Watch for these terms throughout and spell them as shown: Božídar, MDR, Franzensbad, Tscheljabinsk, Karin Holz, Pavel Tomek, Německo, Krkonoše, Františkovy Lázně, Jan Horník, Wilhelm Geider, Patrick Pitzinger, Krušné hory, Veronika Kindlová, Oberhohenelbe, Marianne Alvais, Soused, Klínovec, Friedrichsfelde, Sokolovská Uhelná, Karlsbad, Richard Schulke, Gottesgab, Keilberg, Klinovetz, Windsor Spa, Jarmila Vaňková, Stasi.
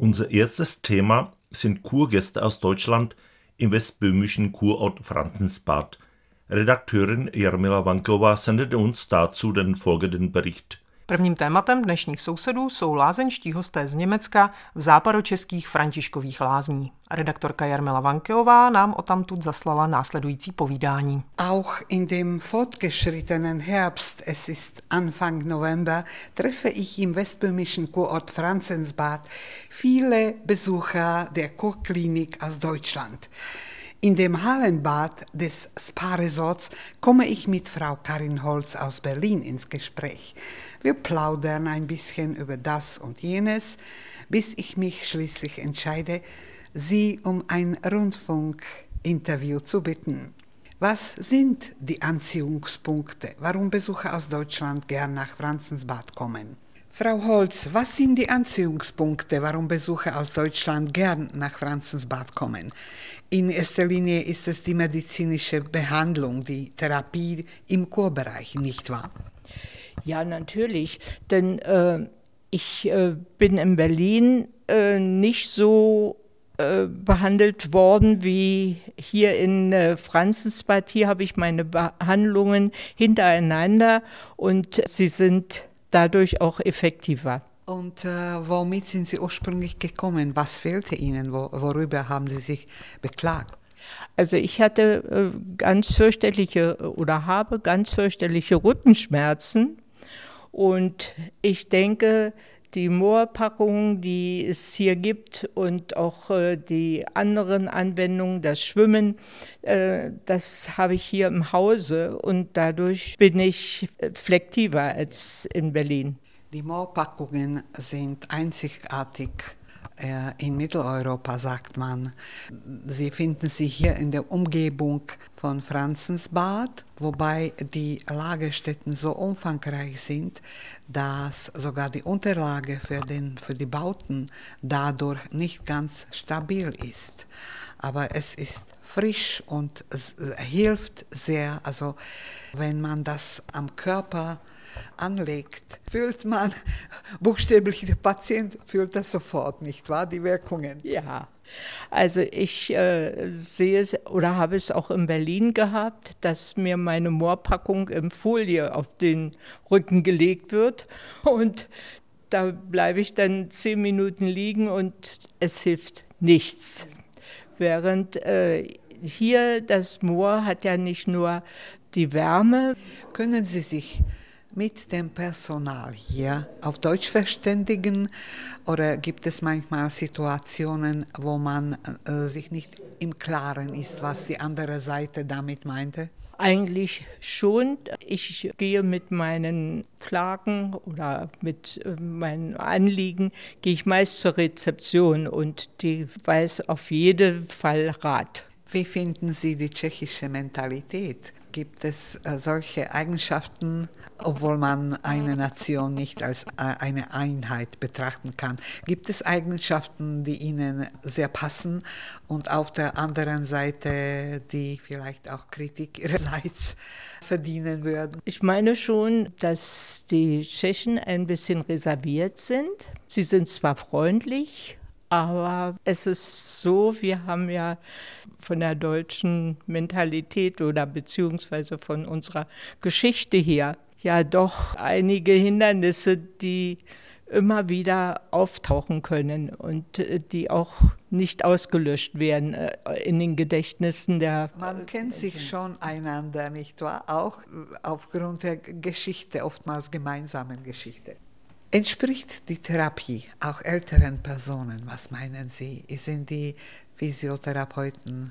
Unser erstes Thema sind Kurgäste aus Deutschland im westböhmischen Kurort Franzensbad. Redakteurin Jarmila Vaňková sendete uns dazu den folgenden Bericht. Prvním tématem dnešních sousedů jsou lázeňští hosté z Německa v západočeských Františkových Lázní. Redaktorka Jarmila Vaňková nám odtamtud zaslala následující povídání. Auch in dem fortgeschrittenen Herbst, es ist Anfang November, treffe ich im westböhmischen Kurort Franzensbad viele Besucher der Kurklinik aus Deutschland. In dem Hallenbad des Spa-Resorts komme ich mit Frau Karin Holz aus Berlin ins Gespräch. Wir plaudern ein bisschen über das und jenes, bis ich mich schließlich entscheide, sie um ein Rundfunkinterview zu bitten. Was sind die Anziehungspunkte, warum Besucher aus Deutschland gern nach Franzensbad kommen? Frau Holz, was sind die Anziehungspunkte, warum Besucher aus Deutschland gern nach Franzensbad kommen? In erster Linie ist es die medizinische Behandlung, die Therapie im Kurbereich, nicht wahr? Ja, natürlich, denn ich bin in Berlin nicht so behandelt worden wie hier in Franzensbad. Hier habe ich meine Behandlungen hintereinander und sie sind dadurch auch effektiver. Und womit sind Sie ursprünglich gekommen? Was fehlte Ihnen? Worüber haben Sie sich beklagt? Also ich hatte habe ganz fürchterliche Rückenschmerzen und ich denke, die Moorpackung, die es hier gibt und auch die anderen Anwendungen, das Schwimmen, das habe ich hier im Hause und dadurch bin ich flexibler als in Berlin. Die Moorpackungen sind einzigartig in Mitteleuropa, sagt man. Sie finden sie hier in der Umgebung von Franzensbad, wobei die Lagerstätten so umfangreich sind, dass sogar die Unterlage für die Bauten dadurch nicht ganz stabil ist. Aber es ist frisch und es hilft sehr. Also wenn man das am Körper anlegt, fühlt man, buchstäblich der Patient fühlt das sofort, nicht wahr, die Wirkungen? Ja, also ich sehe es oder habe es auch in Berlin gehabt, dass mir meine Moorpackung in Folie auf den Rücken gelegt wird und da bleibe ich dann 10 Minuten liegen und es hilft nichts. Während hier das Moor hat ja nicht nur die Wärme. Können Sie sich mit dem Personal hier auf Deutsch verständigen oder gibt es manchmal Situationen, wo man sich nicht im Klaren ist, was die andere Seite damit meinte? Eigentlich schon. Ich gehe mit meinen Klagen oder mit meinen Anliegen, gehe ich meist zur Rezeption und die weiß auf jeden Fall Rat. Wie finden Sie die tschechische Mentalität? Gibt es solche Eigenschaften, obwohl man eine Nation nicht als eine Einheit betrachten kann? Gibt es Eigenschaften, die Ihnen sehr passen und auf der anderen Seite, die vielleicht auch Kritik ihrerseits verdienen würden? Ich meine schon, dass die Tschechen ein bisschen reserviert sind. Sie sind zwar freundlich, aber es ist so, wir haben ja von der deutschen Mentalität oder beziehungsweise von unserer Geschichte her ja doch einige Hindernisse, die immer wieder auftauchen können und die auch nicht ausgelöscht werden in den Gedächtnissen der... Man kennt sich schon einander, nicht wahr? Auch aufgrund der Geschichte, oftmals gemeinsamen Geschichte. Entspricht die Therapie auch älteren Personen? Was meinen Sie? Sind die Physiotherapeuten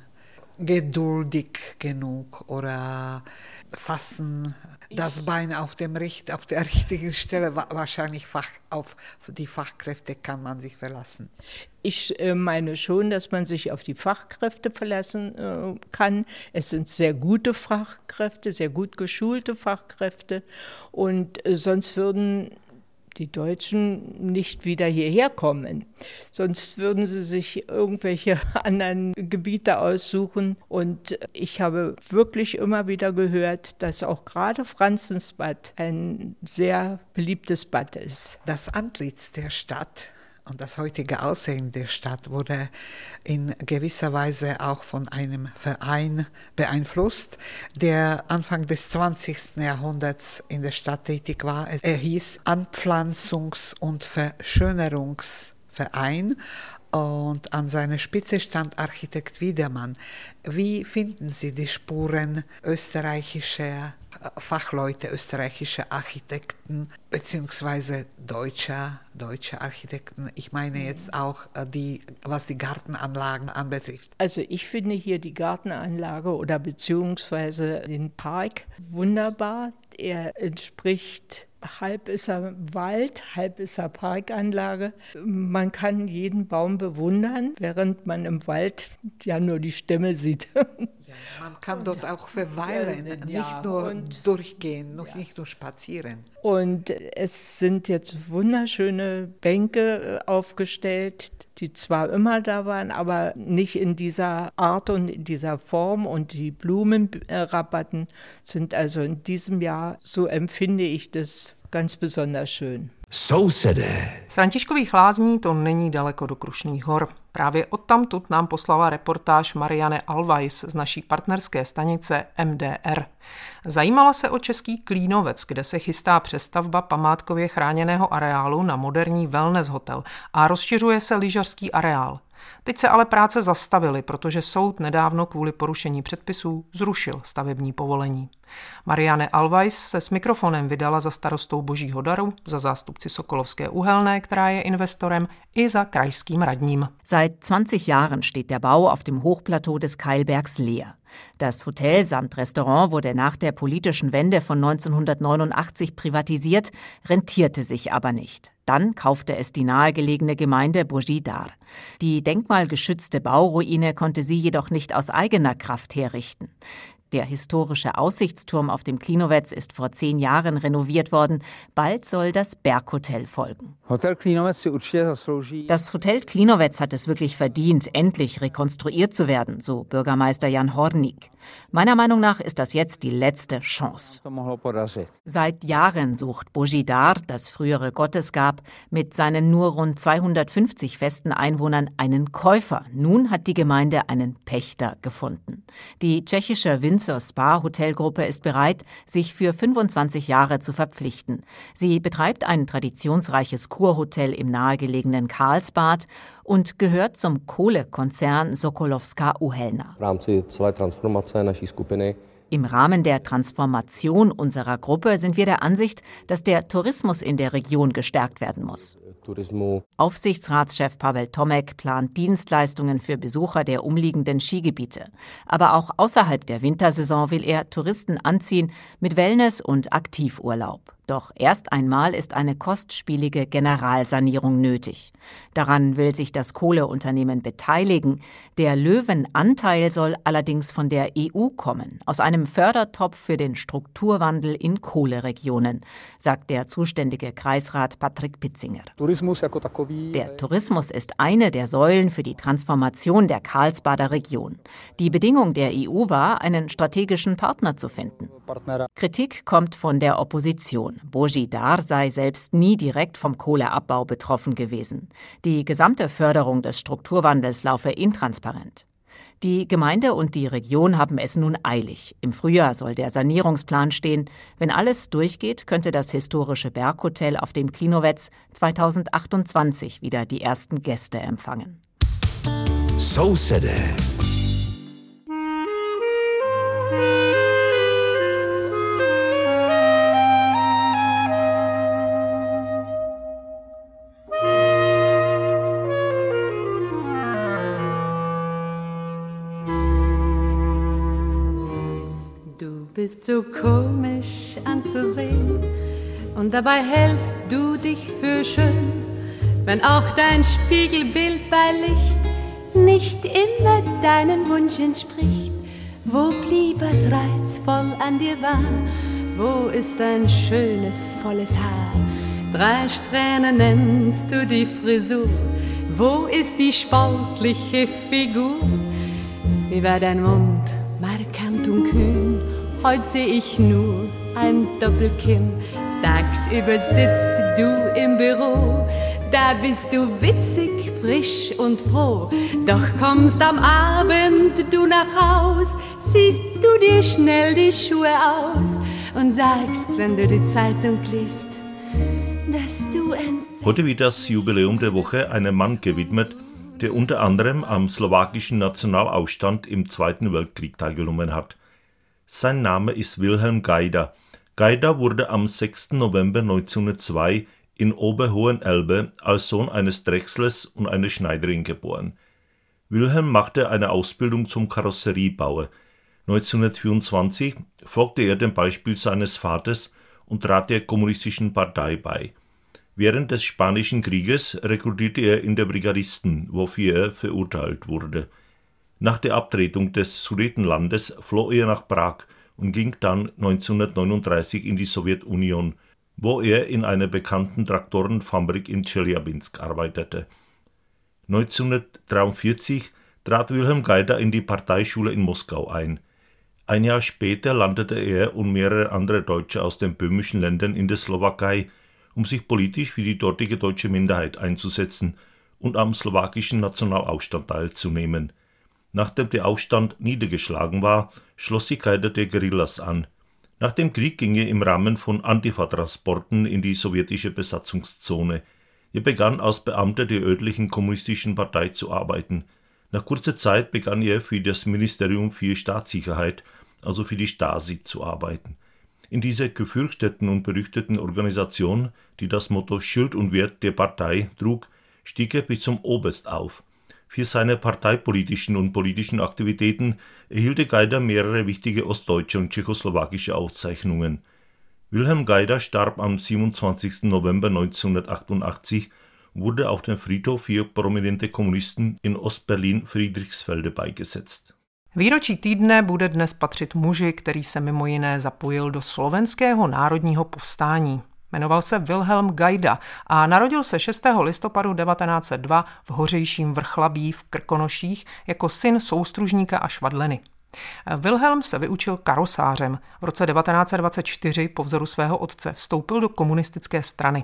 geduldig genug oder fassen das Bein auf der richtigen Stelle, wahrscheinlich auf die Fachkräfte kann man sich verlassen. Ich meine schon, dass man sich auf die Fachkräfte verlassen kann. Es sind sehr gute Fachkräfte, sehr gut geschulte Fachkräfte und sonst würden die Deutschen nicht wieder hierher kommen. Sonst würden sie sich irgendwelche anderen Gebiete aussuchen. Und ich habe wirklich immer wieder gehört, dass auch gerade Franzensbad ein sehr beliebtes Bad ist. Das Antlitz der Stadt und das heutige Aussehen der Stadt wurde in gewisser Weise auch von einem Verein beeinflusst, der Anfang des 20. Jahrhunderts in der Stadt tätig war. Er hieß Anpflanzungs- und Verschönerungsverein und an seiner Spitze stand Architekt Wiedemann. Wie finden Sie die Spuren österreichischer Fachleute, österreichische Architekten bzw. deutsche Architekten. Ich meine jetzt auch, was die Gartenanlagen anbetrifft. Also ich finde hier die Gartenanlage oder beziehungsweise den Park wunderbar. Er entspricht, halb ist er Wald, halb ist er Parkanlage. Man kann jeden Baum bewundern, während man im Wald ja nur die Stämme sieht. Man kann dort auch verweilen, nicht nur durchgehen, nicht nur spazieren. Und es sind jetzt wunderschöne Bänke aufgestellt, die zwar immer da waren, aber nicht in dieser Art und in dieser Form. Und die Blumenrabatten sind also in diesem Jahr, so empfinde ich das, ganz besonders schön. Sousedé. Z Františkových Lázní to není daleko do Krušných hor. Právě odtamtud nám poslala reportáž Marianne Alvais z naší partnerské stanice MDR. Zajímala se o český Klínovec, kde se chystá přestavba památkově chráněného areálu na moderní wellness hotel a rozšiřuje se lyžařský areál. Teď se ale práce zastavily, protože soud nedávno kvůli porušení předpisů zrušil stavební povolení. Marianne Alvais se s mikrofonem vydala za starostou Božího Daru, za zástupci Sokolovské Uhelné, která je investorem, i za krajským radním. Seit 20 Jahren steht der Bau auf dem Hochplateau des Keilbergs leer. Das Hotel samt Restaurant wurde nach der politischen Wende von 1989 privatisiert, rentierte sich aber nicht. Dann kaufte es die nahegelegene Gemeinde Božídar. Die denkmalgeschützte Bauruine konnte sie jedoch nicht aus eigener Kraft herrichten. Der historische Aussichtsturm auf dem Klinovetz ist vor 10 Jahren renoviert worden. Bald soll das Berghotel folgen. Das Hotel Klinovetz hat es wirklich verdient, endlich rekonstruiert zu werden, so Bürgermeister Jan Horník. Meiner Meinung nach ist das jetzt die letzte Chance. Seit Jahren sucht Božídar, das frühere Gottesgab, mit seinen nur rund 250 festen Einwohnern einen Käufer. Nun hat die Gemeinde einen Pächter gefunden. Die tschechische Windsor Spa Hotelgruppe ist bereit, sich für 25 Jahre zu verpflichten. Sie betreibt ein traditionsreiches Kurhotel im nahegelegenen Karlsbad und gehört zum Kohlekonzern Sokolovská Uhelná. Im Rahmen der Transformation unserer Gruppe sind wir der Ansicht, dass der Tourismus in der Region gestärkt werden muss. Aufsichtsratschef Pavel Tomek plant Dienstleistungen für Besucher der umliegenden Skigebiete. Aber auch außerhalb der Wintersaison will er Touristen anziehen mit Wellness- und Aktivurlaub. Doch erst einmal ist eine kostspielige Generalsanierung nötig. Daran will sich das Kohleunternehmen beteiligen. Der Löwenanteil soll allerdings von der EU kommen, aus einem Fördertopf für den Strukturwandel in Kohleregionen, sagt der zuständige Kreisrat Patrick Pitzinger. Der Tourismus ist eine der Säulen für die Transformation der Karlsbader Region. Die Bedingung der EU war, einen strategischen Partner zu finden. Kritik kommt von der Opposition. Božídar sei selbst nie direkt vom Kohleabbau betroffen gewesen. Die gesamte Förderung des Strukturwandels laufe intransparent. Die Gemeinde und die Region haben es nun eilig. Im Frühjahr soll der Sanierungsplan stehen. Wenn alles durchgeht, könnte das historische Berghotel auf dem Klinovetz 2028 wieder die ersten Gäste empfangen. Sousedé. bist so komisch anzusehen und dabei hältst du dich für schön, wenn auch dein Spiegelbild bei Licht nicht immer deinen Wunsch entspricht. Wo blieb, was reizvoll an dir war? Wo ist dein schönes, volles Haar? Drei Strähnen nennst du die Frisur. Wo ist die sportliche Figur? Wie war dein Mund, markant und kühn? Heut seh ich nur ein Doppelkinn. Tagsüber sitzt du im Büro, da bist du witzig, frisch und froh. Doch kommst am Abend du nach Haus, ziehst du dir schnell die Schuhe aus und sagst, wenn du die Zeitung liest, dass du entsetzt. Heute wird das Jubiläum der Woche einem Mann gewidmet, der unter anderem am slowakischen Nationalaufstand im Zweiten Weltkrieg teilgenommen hat. Sein Name ist Wilhelm Geider. Geider wurde am 6. November 1902 in Oberhohenelbe als Sohn eines Drechslers und einer Schneiderin geboren. Wilhelm machte eine Ausbildung zum Karosseriebauer. 1924 folgte er dem Beispiel seines Vaters und trat der Kommunistischen Partei bei. Während des Spanischen Krieges rekrutierte er in der Brigadisten, wofür er verurteilt wurde. Nach der Abtretung des Sudetenlandes floh er nach Prag und ging dann 1939 in die Sowjetunion, wo er in einer bekannten Traktorenfabrik in Tscheljabinsk arbeitete. 1943 trat Wilhelm Geider in die Parteischule in Moskau ein. Ein Jahr später landete er und mehrere andere Deutsche aus den böhmischen Ländern in der Slowakei, um sich politisch für die dortige deutsche Minderheit einzusetzen und am slowakischen Nationalaufstand teilzunehmen. Nachdem der Aufstand niedergeschlagen war, schloss sich Geider der Guerillas an. Nach dem Krieg ging er im Rahmen von Antifa-Transporten in die sowjetische Besatzungszone. Er begann als Beamter der örtlichen kommunistischen Partei zu arbeiten. Nach kurzer Zeit begann er für das Ministerium für Staatssicherheit, also für die Stasi, zu arbeiten. In dieser gefürchteten und berüchtigten Organisation, die das Motto Schild und Wert der Partei trug, stieg er bis zum Oberst auf. Für seine parteipolitischen und politischen Aktivitäten erhielt Geider mehrere wichtige ostdeutsche und tschechoslowakische Auszeichnungen. Wilhelm Geider starb am 27. November 1988 und wurde auf dem Friedhof für prominente Kommunisten in Ostberlin Friedrichsfelde beigesetzt. Výročí týdne bude dnes patřit muži, který se mimo jiné zapojil do slovenského národního povstání. Jmenoval se Wilhelm Geider a narodil se 6. listopadu 1902 v Hořejším Vrchlabí v Krkonoších jako syn soustružníka a švadleny. Wilhelm se vyučil karosářem. V roce 1924 po vzoru svého otce vstoupil do komunistické strany.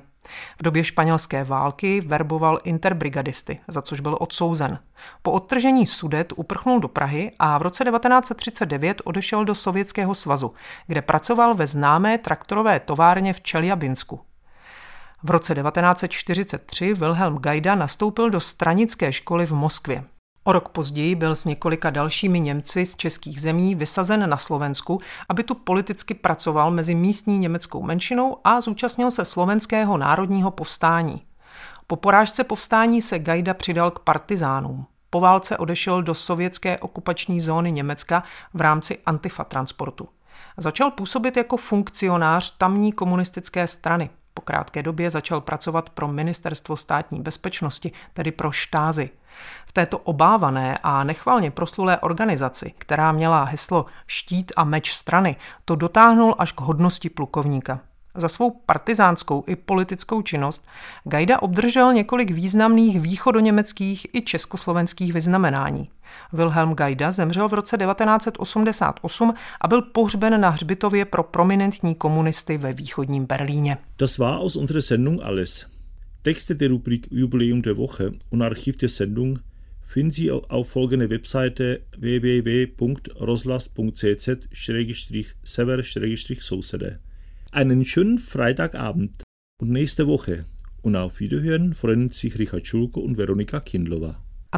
V době španělské války verboval interbrigadisty, za což byl odsouzen. Po odtržení Sudet uprchnul do Prahy a v roce 1939 odešel do Sovětského svazu, kde pracoval ve známé traktorové továrně v Tšeljabinsku. V roce 1943 Wilhelm Geider nastoupil do stranické školy v Moskvě. O rok později byl s několika dalšími Němci z českých zemí vysazen na Slovensku, aby tu politicky pracoval mezi místní německou menšinou a zúčastnil se slovenského národního povstání. Po porážce povstání se Geider přidal k partizánům. Po válce odešel do sovětské okupační zóny Německa v rámci Antifa transportu. Začal působit jako funkcionář tamní komunistické strany. Po krátké době začal pracovat pro Ministerstvo státní bezpečnosti, tedy pro Štázi. V této obávané a nechvalně proslulé organizaci, která měla heslo Štít a meč strany, to dotáhnul až k hodnosti plukovníka. Za svou partizánskou i politickou činnost Geider obdržel několik významných východoněmeckých i československých vyznamenání. Wilhelm Geider zemřel v roce 1988 a byl pohřben na hřbitově pro prominentní komunisty ve východním Berlíně. Das war aus unserer Sendung alles. Texte der Rubrik Jubiläum der Woche und Archiv der Sendung finden Sie auf folgender Webseite www.roslas.cz/sever/soused. Einen schönen Freitagabend und nächste Woche. Und auf Wiederhören freuen sich Richard Schulke und Veronika Kindlová. A